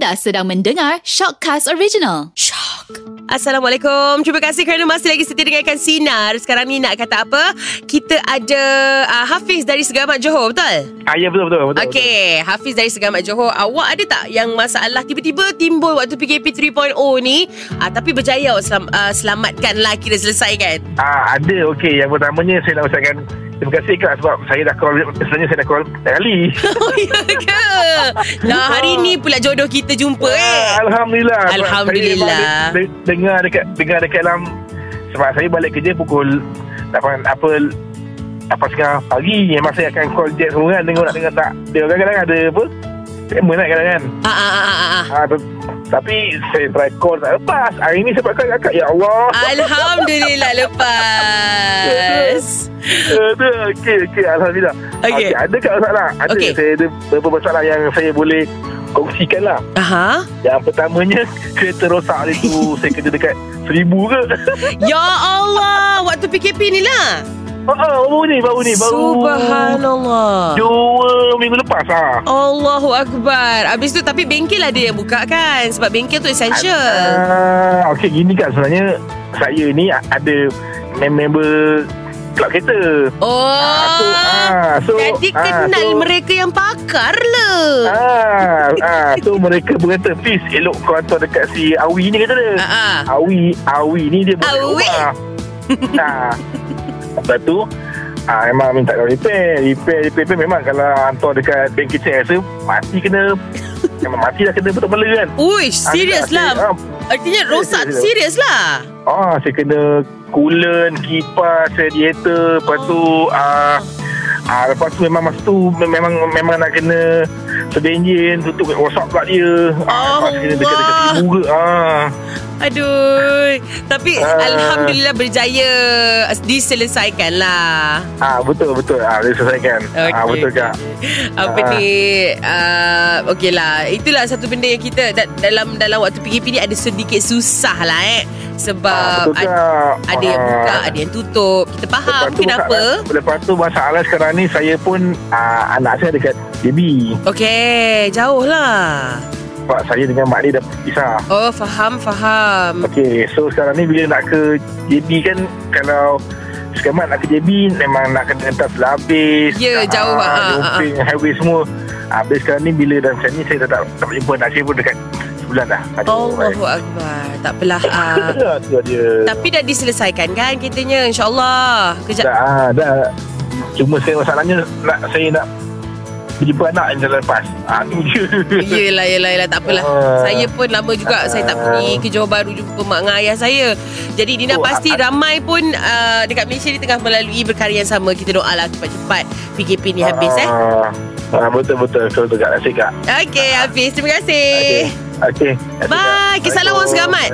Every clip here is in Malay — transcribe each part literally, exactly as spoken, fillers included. Anda sedang mendengar Shockcast Original Shock. Assalamualaikum. Terima kasih kerana masih lagi setia dengarkan Sinar. Sekarang ni nak kata apa? Kita ada uh, Hafiz dari Segamat Johor, betul? Ah, ya, betul, betul, betul. Okey, Hafiz dari Segamat Johor. Awak ada tak yang masalah tiba-tiba timbul waktu P K P tiga titik kosong ni? Uh, tapi berjaya awak selam, uh, selamatkanlah, kira selesaikan. Ah, ada, okey. Yang pertamanya saya nak ucapkan terima kasih Kak, sebab saya dah call, sebenarnya saya dah call kali. Oh ya ke? Nah, hari ni pula jodoh kita jumpa. Wah, eh Alhamdulillah. Alhamdulillah. Saya dengar dekat dengar dekat dalam, sebab saya balik kerja pukul lapan apa apa sekarang pagi, memang saya akan call jet seorang tengok nak dengar tak. Dia kadang-kadang ada apa? Tema nak kadang-kadang. Ha ha ha ha. Tapi saya try call tak lepas. Hari ni sebab saya cakap, ya Allah, Alhamdulillah lepas. Aduh, okey, okey, Alhamdulillah. Okay. Okay, ada kat masalah? Ada, okay. Saya ada beberapa masalah yang saya boleh kongsikan lah. Aha. Yang pertamanya, kereta rosak hari tu. Saya kerja dekat seribu ke. Ya Allah, waktu P K P ni lah. Oh, oh, baru ni, baru ni baru Subhanallah, dua minggu lepas lah. Allahu Akbar. Habis tu, tapi bengkel ada yang buka kan, sebab bengkel tu essential. uh, Okey, gini kan, sebenarnya saya ni ada member kelab kereta. Oh, uh, so, uh, so, jadi kenal uh, so, mereka yang pakar lah. uh, uh, So mereka berkata, please elok kau hantar dekat si Awi ni, kata dia. uh-uh. Awi Awi ni dia buat rumah. Nah, lepas tu ah, memang minta kau repair Repair Repair repair memang kalau hantar dekat bank kitchen rasa mati kena. Memang mati dah, kena betul-betul kan. Uish, serius lah. ah, Artinya rosak serius lah. Ah, saya kena coolant, kipas, radiator. Lepas tu oh. ah, ah, Lepas tu memang masa tu Memang memang nak kena sedih enjin, tutup rosak pula dia. ah, Lepas kena dekat-dekat ibu ke. ah. Aduh, tapi uh, Alhamdulillah berjaya diselesaikan lah. Ah, betul betul, ah diselesaikan. Okay, ah betul okay. Kak. Apa ah. ni? Uh, Okey lah, itulah satu benda yang kita da- dalam dalam waktu P K P ni ada sedikit susah lah eh, sebab ah, ad- ada yang buka, ah. ada yang tutup. Kita faham kenapa. Lepas tu masalah sekarang ni saya pun ah, anak saya dekat baby. Okey, jauh lah. Pak saya dengan mak dia dah pisah. Oh, faham, faham. Okey, so sekarang ni bila nak ke J B kan, kalau sekarang nak ke J B memang nak kena entas habis. Ya, yeah, jauh. Jumping, ha, ha, ha. highway semua. Habis sekarang ni bila dah macam ni, saya dah tak, tak jumpa anak saya pun dekat sebulan dah. Allahu Akbar. Takpelah. uh, Tapi dah diselesaikan kan kitanya, insyaAllah. Kejap. Dah, dah. Cuma saya masalahnya nak, saya nak jumpa anak yang jalan lepas. ha, Yelah, yelah, yelah, takpelah. uh, Saya pun lama juga uh, saya tak pergi ke Johor Baru jumpa mak dengan ayah saya. Jadi Dina oh, pasti uh, ramai pun uh, dekat Malaysia ni tengah melalui perkara yang sama. Kita doalah cepat-cepat P K P ni uh, habis eh. uh, Betul-betul, so, terima kasih Kak. Okey, uh, habis, terima kasih. Okey, okay. Bye. Salam orang Segamat.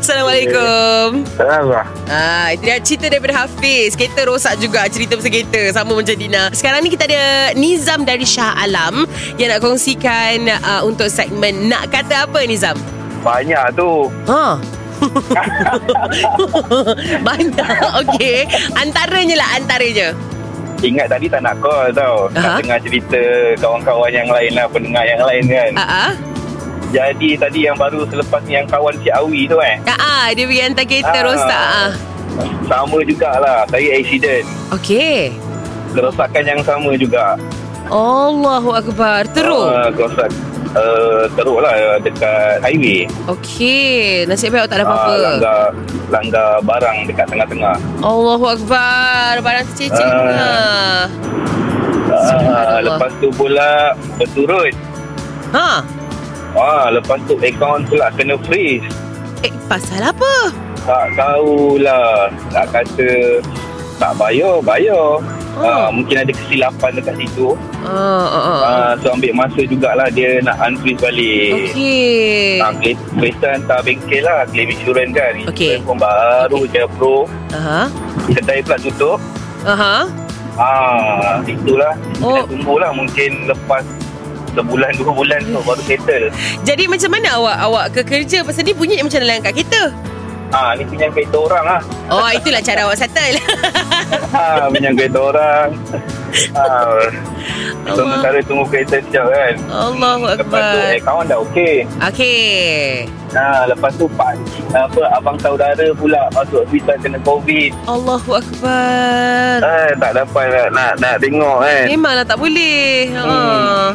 Assalamualaikum. Assalamualaikum. Ah, itu dia cerita daripada Hafiz. Kereta rosak juga, cerita pasal kereta sama macam Dina. Sekarang ni kita ada Nizam dari Shah Alam yang nak kongsikan uh, untuk segmen Nak Kata Apa. Nizam, banyak tu. Ha. Banyak. Okey, antaranya lah, antaranya. Ingat tadi tak nak call tau. Uh-huh. Nak dengar cerita kawan-kawan yang lain lah, pendengar yang lain kan. Uh-huh. Jadi tadi yang baru selepas ni, yang kawan si Awi tu eh. Uh-huh. Dia pergi hantar kereta uh-huh. rosak. Uh-huh. Sama jugalah, saya accident. Okey. Kerosakan yang sama juga. Allahu Akbar. Teruk? Uh, kerosak, uh, teruk lah dekat highway. Okey, nasib baik awak tak ada apa-apa. Uh, langgar, langgar barang dekat tengah-tengah. Allahu Akbar. Barang tercecil uh, pula. Uh, lepas tu pula berturut. Ha? Uh, lepas tu akaun pula kena freeze. Eh, pasal apa? Tak tahulah. Tak kata tak bayar, bayar. Uh, mungkin ada kesilapan dekat situ. uh, uh, uh. Uh, So ambil masa jugalah dia nak unfreeze balik. Okey, uh, kereta hantar bengkel lah, claim insurans kan. Insurans okay. pun baru okay. je pro. uh-huh. Kedai pula tutup. uh-huh. uh, Itulah. oh. Kita tunggu lah, mungkin lepas sebulan dua bulan tu baru settle. Jadi macam mana awak awak ke kerja? Pasal ni bunyi macam dalam angkat kereta. Ah, ni pinjam kereta orang lah. Oh, itulah cara awak settle. Ah, pinjam kereta orang. Ah, sementara tunggu kereta sekejap kan. Allahu Akbar. Lepas tu akaun dah okey. Okey. Ah, lepas tu pak apa abang saudara pula masuk hospital kena COVID. Allahu Akbar. Ah, tak dapat nak nak, nak tengok kan. Memanglah tak boleh. Ha. Hmm.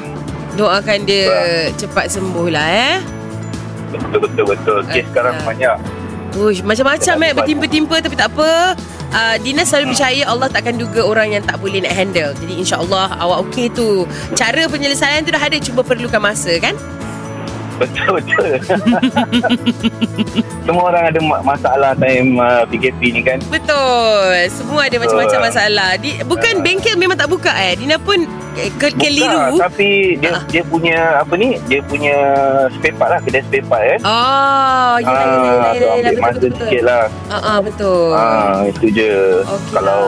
Doakan dia bah. cepat sembuhlah eh. Betul betul betul. Kes sekarang banyak. Uish, macam-macam eh, bertimpa-timpa, tapi tak apa. Uh, Dina selalu percaya Allah takkan duga orang yang tak boleh nak handle. Jadi insya-Allah awak okey tu. Cara penyelesaian tu dah ada, cuma perlukan masa kan? Betul betul. Semua orang ada masalah time uh, P K P ni kan? Betul. Semua ada macam-macam masalah. Di, bukan uh, bengkel memang tak buka eh. Dina pun ke- keliru. Buka, tapi dia uh. dia punya apa ni? Dia punya spare part lah, kedai spare part kan. Oh, ya ya ya. Ambil masa sikitlah. Ha ah betul. Ha uh, itu je. Okay. Kalau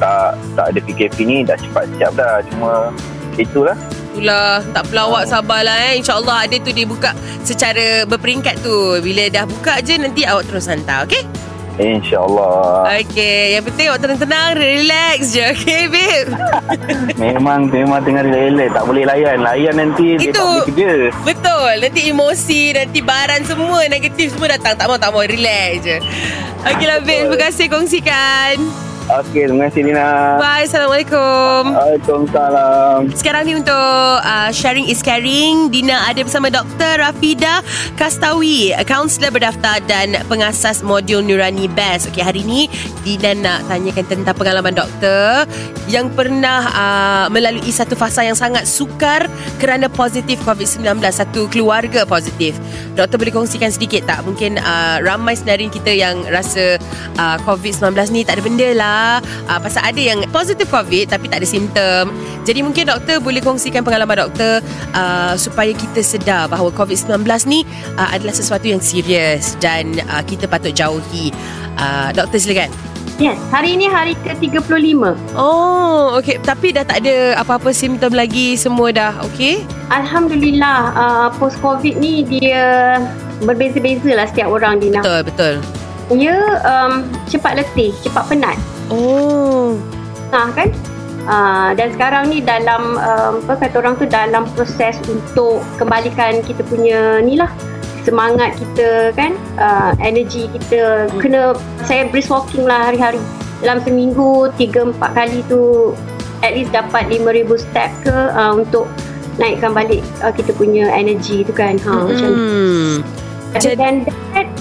tak tak ada P K P ni dah cepat siap dah. Cuma itulah. Itulah, tak perlu awak sabarlah eh. InsyaAllah ada tu dia buka secara berperingkat tu. Bila dah buka je nanti awak terus hantar, okey? InsyaAllah. Okey, yang penting awak tenang-tenang, relax je, okey babe? Memang memang tengah relax, tak boleh layan. Layan nanti itu, dia tak boleh kerja. Betul, nanti emosi, nanti baran semua, negatif semua datang. Tak mau, tak mau, relax je. Okeylah babe, terima kasih kongsikan. Okey, terima kasih Dina. Bye, Assalamualaikum. Waalaikumsalam. Sekarang ni untuk uh, sharing is caring, Dina ada bersama Doktor Rafida Kastawi, kaunselor berdaftar dan pengasas modul Nurani Best. Okey, hari ni Dina nak tanyakan tentang pengalaman doktor yang pernah uh, melalui satu fasa yang sangat sukar kerana positif covid sembilan belas, satu keluarga positif. Doktor boleh kongsikan sedikit tak? Mungkin uh, ramai senarin kita yang rasa uh, covid sembilan belas ni tak ada benda lah. Uh, pasal ada yang positif COVID tapi tak ada simptom. Jadi mungkin doktor boleh kongsikan pengalaman doktor uh, supaya kita sedar bahawa covid sembilan belas ni uh, adalah sesuatu yang serius dan uh, kita patut jauhi. uh, Doktor silakan. Yes, hari ini hari ke tiga puluh lima. Oh, okey. Tapi dah tak ada apa-apa simptom lagi, semua dah okey? Alhamdulillah, uh, post-COVID ni dia berbeza-beza lah setiap orang, Dina. Betul, betul. Dia um, cepat letih, cepat penat. Oh. Nah kan? Uh, dan sekarang ni dalam um, apa kata orang tu, dalam proses untuk kembalikan kita punya ni lah, semangat kita kan, uh, energi kita. Kena, saya brisk walking lah hari-hari. Dalam seminggu tiga empat kali tu at least dapat lima ribu step ke, uh, untuk naikkan balik uh, kita punya energi tu kan. Ha, hmm. Macam tu. Dan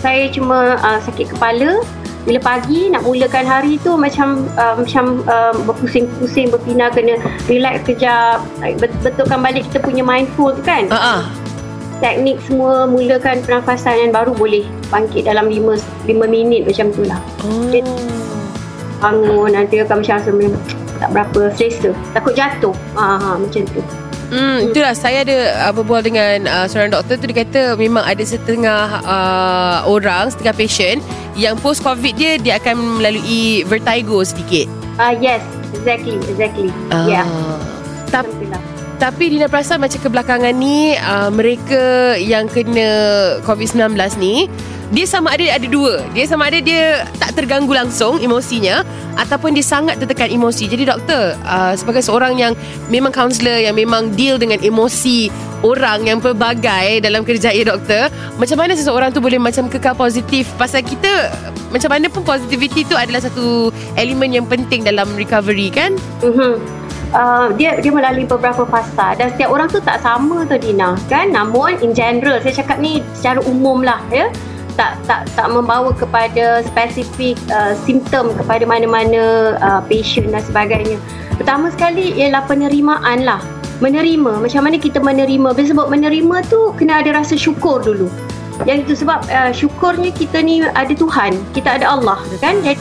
saya cuma uh, sakit kepala. Bila pagi nak mulakan hari tu macam uh, macam uh, berpusing-pusing, berpindah, kena relax kejap, betulkan balik kita punya mindful tu kan. Uh-uh. Teknik semua, mulakan pernafasan yang baru, boleh bangkit dalam lima minit macam tu lah. Oh. Bangun, nanti akan macam rasa tak berapa selesa, takut jatuh. Ha, macam tu. Hmm, itulah, saya ada uh, berbual dengan uh, seorang doktor tu, dia kata memang ada setengah uh, orang, setengah patient yang post COVID dia dia akan melalui vertigo sedikit. Ah uh, yes, exactly, exactly. Uh, yeah. Tapi tapi Dina perasan macam kebelakangan ni uh, mereka yang kena covid sembilan belas ni, dia sama ada ada dua. Dia sama ada dia tak terganggu langsung emosinya, ataupun dia sangat tertekan emosi. Jadi doktor, uh, sebagai seorang yang memang kaunselor, yang memang deal dengan emosi orang yang pelbagai dalam kerjaya doktor, macam mana seseorang tu boleh macam kekal positif? Pasal kita macam mana pun positivity tu adalah satu elemen yang penting dalam recovery kan? Uh-huh. Uh, dia dia melalui beberapa fasa dan setiap orang tu tak sama tu Dina kan. Namun in general, saya cakap ni secara umum lah ya, tak tak tak membawa kepada spesifik uh, simptom kepada mana-mana uh, patient dan sebagainya. Pertama sekali ialah penerimaan lah. Menerima, macam mana kita menerima. Bila sebut menerima tu, kena ada rasa syukur dulu. Yang itu sebab uh, syukurnya kita ni ada Tuhan, kita ada Allah kan. Jadi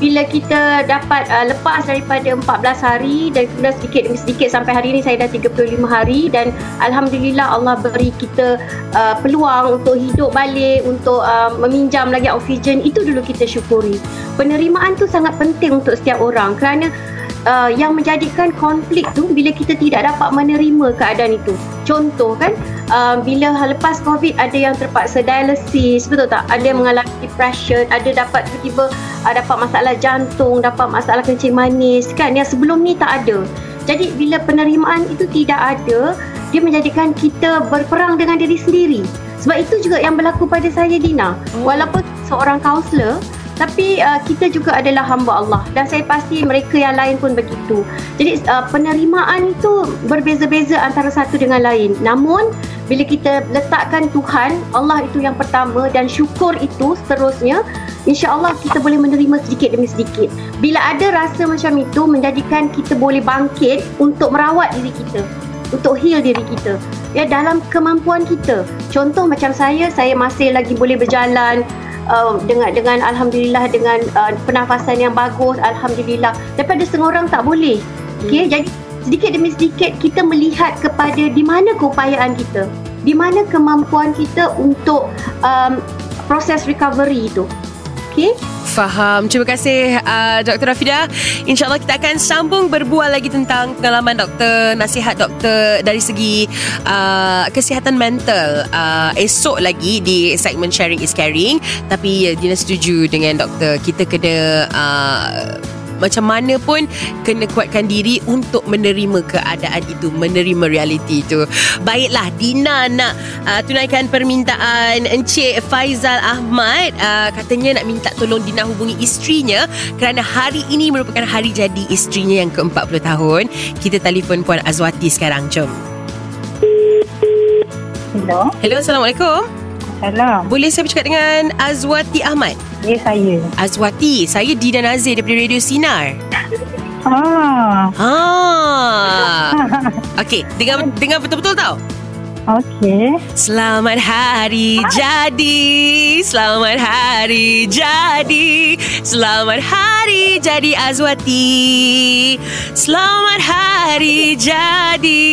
bila kita dapat uh, lepas daripada empat belas hari dan kemudian sedikit demi sedikit sampai hari ni saya dah tiga puluh lima hari, dan alhamdulillah Allah beri kita uh, peluang untuk hidup balik, untuk uh, meminjam lagi oksigen. Itu dulu kita syukuri. Penerimaan tu sangat penting untuk setiap orang, kerana uh, yang menjadikan konflik tu bila kita tidak dapat menerima keadaan itu. Contoh kan, um, bila lepas COVID ada yang terpaksa dialisis, betul tak? Ada yang mengalami depression, ada dapat tiba-tiba uh, dapat masalah jantung, dapat masalah kencing manis kan, yang sebelum ni tak ada. Jadi bila penerimaan itu tidak ada, dia menjadikan kita berperang dengan diri sendiri. Sebab itu juga yang berlaku pada saya, Dina. Walaupun seorang kaunselor, tapi uh, kita juga adalah hamba Allah, dan saya pasti mereka yang lain pun begitu. Jadi uh, penerimaan itu berbeza-beza antara satu dengan lain. Namun bila kita letakkan Tuhan, Allah itu yang pertama, dan syukur itu seterusnya, insya-Allah kita boleh menerima sedikit demi sedikit. Bila ada rasa macam itu, menjadikan kita boleh bangkit untuk merawat diri kita, untuk heal diri kita, ya, dalam kemampuan kita. Contoh macam saya, saya masih lagi boleh berjalan Uh, dengan dengan alhamdulillah, dengan uh, pernafasan yang bagus, alhamdulillah. Daripada setengah orang tak boleh. Okey, hmm. jadi sedikit demi sedikit kita melihat kepada di mana keupayaan kita, di mana kemampuan kita untuk um, proses recovery itu. Okey. Faham. Terima kasih uh, Doktor Rafida. InsyaAllah kita akan sambung berbual lagi tentang pengalaman doktor, nasihat doktor dari segi uh, kesihatan mental uh, esok lagi di segmen Sharing is Caring. Tapi uh, Dina setuju dengan doktor, kita kena uh, macam mana pun kena kuatkan diri untuk menerima keadaan itu, menerima realiti itu. Baiklah, Dina nak uh, tunaikan permintaan Encik Faizal Ahmad. uh, Katanya nak minta tolong Dina hubungi isterinya, kerana hari ini merupakan hari jadi isterinya yang ke empat puluh tahun. Kita telefon Puan Azwati sekarang, jom. Hello. Hello, Assalamualaikum. Salam. Boleh saya bercakap dengan Azwati Ahmad? Ya, saya. Azwati, saya Dina Nadzir daripada Radio Sinar. Ah. Ah. Okey, dengar dengar betul-betul tau. Okey. Selamat hari ah. jadi. Selamat hari jadi. Selamat hari jadi Azwati. Selamat hari jadi.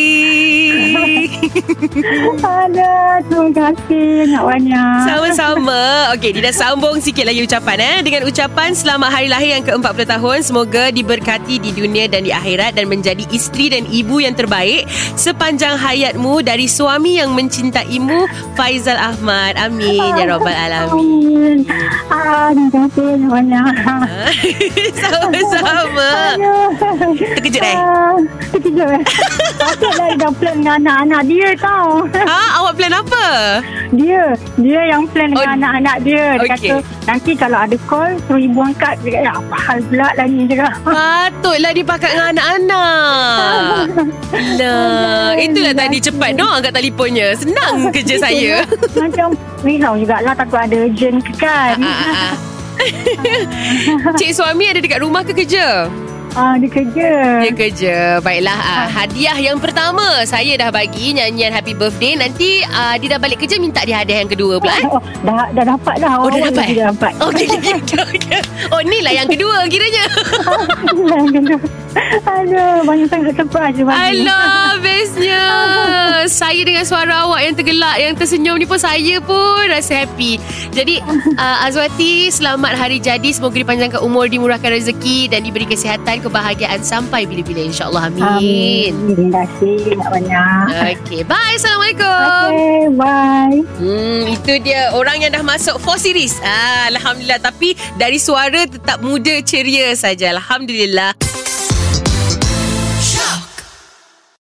Alah, terima kasih nak banyak. Sama-sama. Okey, Dina sambung sikit lagi ucapan eh dengan ucapan selamat hari lahir yang ke empat puluh tahun. Semoga diberkati di dunia dan di akhirat, dan menjadi isteri dan ibu yang terbaik sepanjang hayatmu dari suami yang mencintaimu, Faizal Ahmad. Amin ya rabbal alamin. Ah, terima kasih nak banyak. Sama-sama. Terkejut eh? Terkejut eh. Patutlah dah plan dengan anak-anak dia. Dia tahu. Ha, awak plan apa? Dia, dia yang plan dengan oh. anak-anak dia. Dia okay. kata nanti kalau ada call suruh ibu angkat. Dia kata apa hal pula lah ni dia. Patutlah dipakai dengan anak-anak. Lah, itulah tadi cepat no angkat telefonnya. Senang kerja saya. Macam risau jugalah, takut ada urgent ke kan. Cik suami ada dekat rumah ke kerja? Ah, dia kerja. Dia kerja. Baiklah. Ah. Ah, hadiah yang pertama saya dah bagi, nyanyian happy birthday. Nanti ah, dia dah balik kerja, minta dia hadiah yang kedua pula. Eh? Oh, dah, dah dapat dah. Oh, oh dah dapat? Dah dapat. Oh, okay, okay. Oh, inilah yang kedua kiranya. Inilah yang kedua. Aduh, banyak sangat surprise. Alah, bestnya. Saya dengan suara awak yang tergelak, yang tersenyum ni pun, saya pun rasa happy. Jadi uh, Azwati, selamat hari jadi. Semoga dipanjangkan umur, dimurahkan rezeki, dan diberi kesihatan, kebahagiaan sampai bila-bila, insyaAllah. Amin. Amin. Terima kasih banyak. Okay, bye. Assalamualaikum. Okay, bye. hmm, Itu dia orang yang dah masuk four series. ah, Alhamdulillah. Tapi dari suara tetap muda ceria saja. Alhamdulillah.